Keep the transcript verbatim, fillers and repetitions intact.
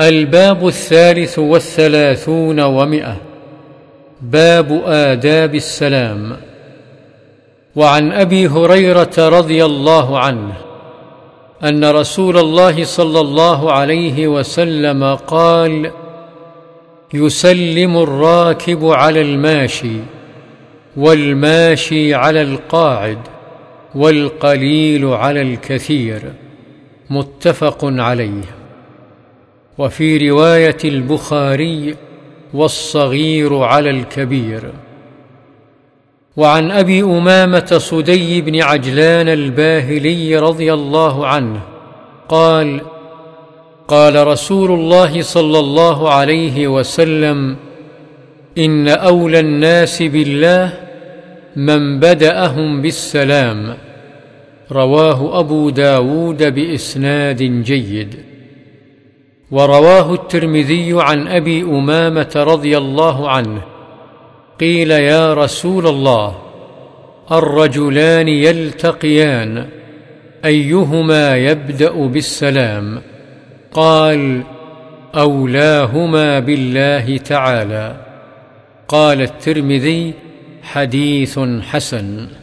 الباب الثالث والثلاثون ومئة. باب آداب السلام. وعن أبي هريرة رضي الله عنه أن رسول الله صلى الله عليه وسلم قال: يسلم الراكب على الماشي، والماشي على القاعد، والقليل على الكثير. متفق عليه. وفي رواية البخاري: والصغير على الكبير. وعن أبي أمامة صدي بن عجلان الباهلي رضي الله عنه قال: قال رسول الله صلى الله عليه وسلم: إن أولى الناس بالله من بدأهم بالسلام. رواه أبو داود بإسناد جيد. ورواه الترمذي عن أبي أمامة رضي الله عنه: قيل يا رسول الله، الرجلان يلتقيان، أيهما يبدأ بالسلام؟ قال: أولاهما بالله تعالى. قال الترمذي: حديث حسن.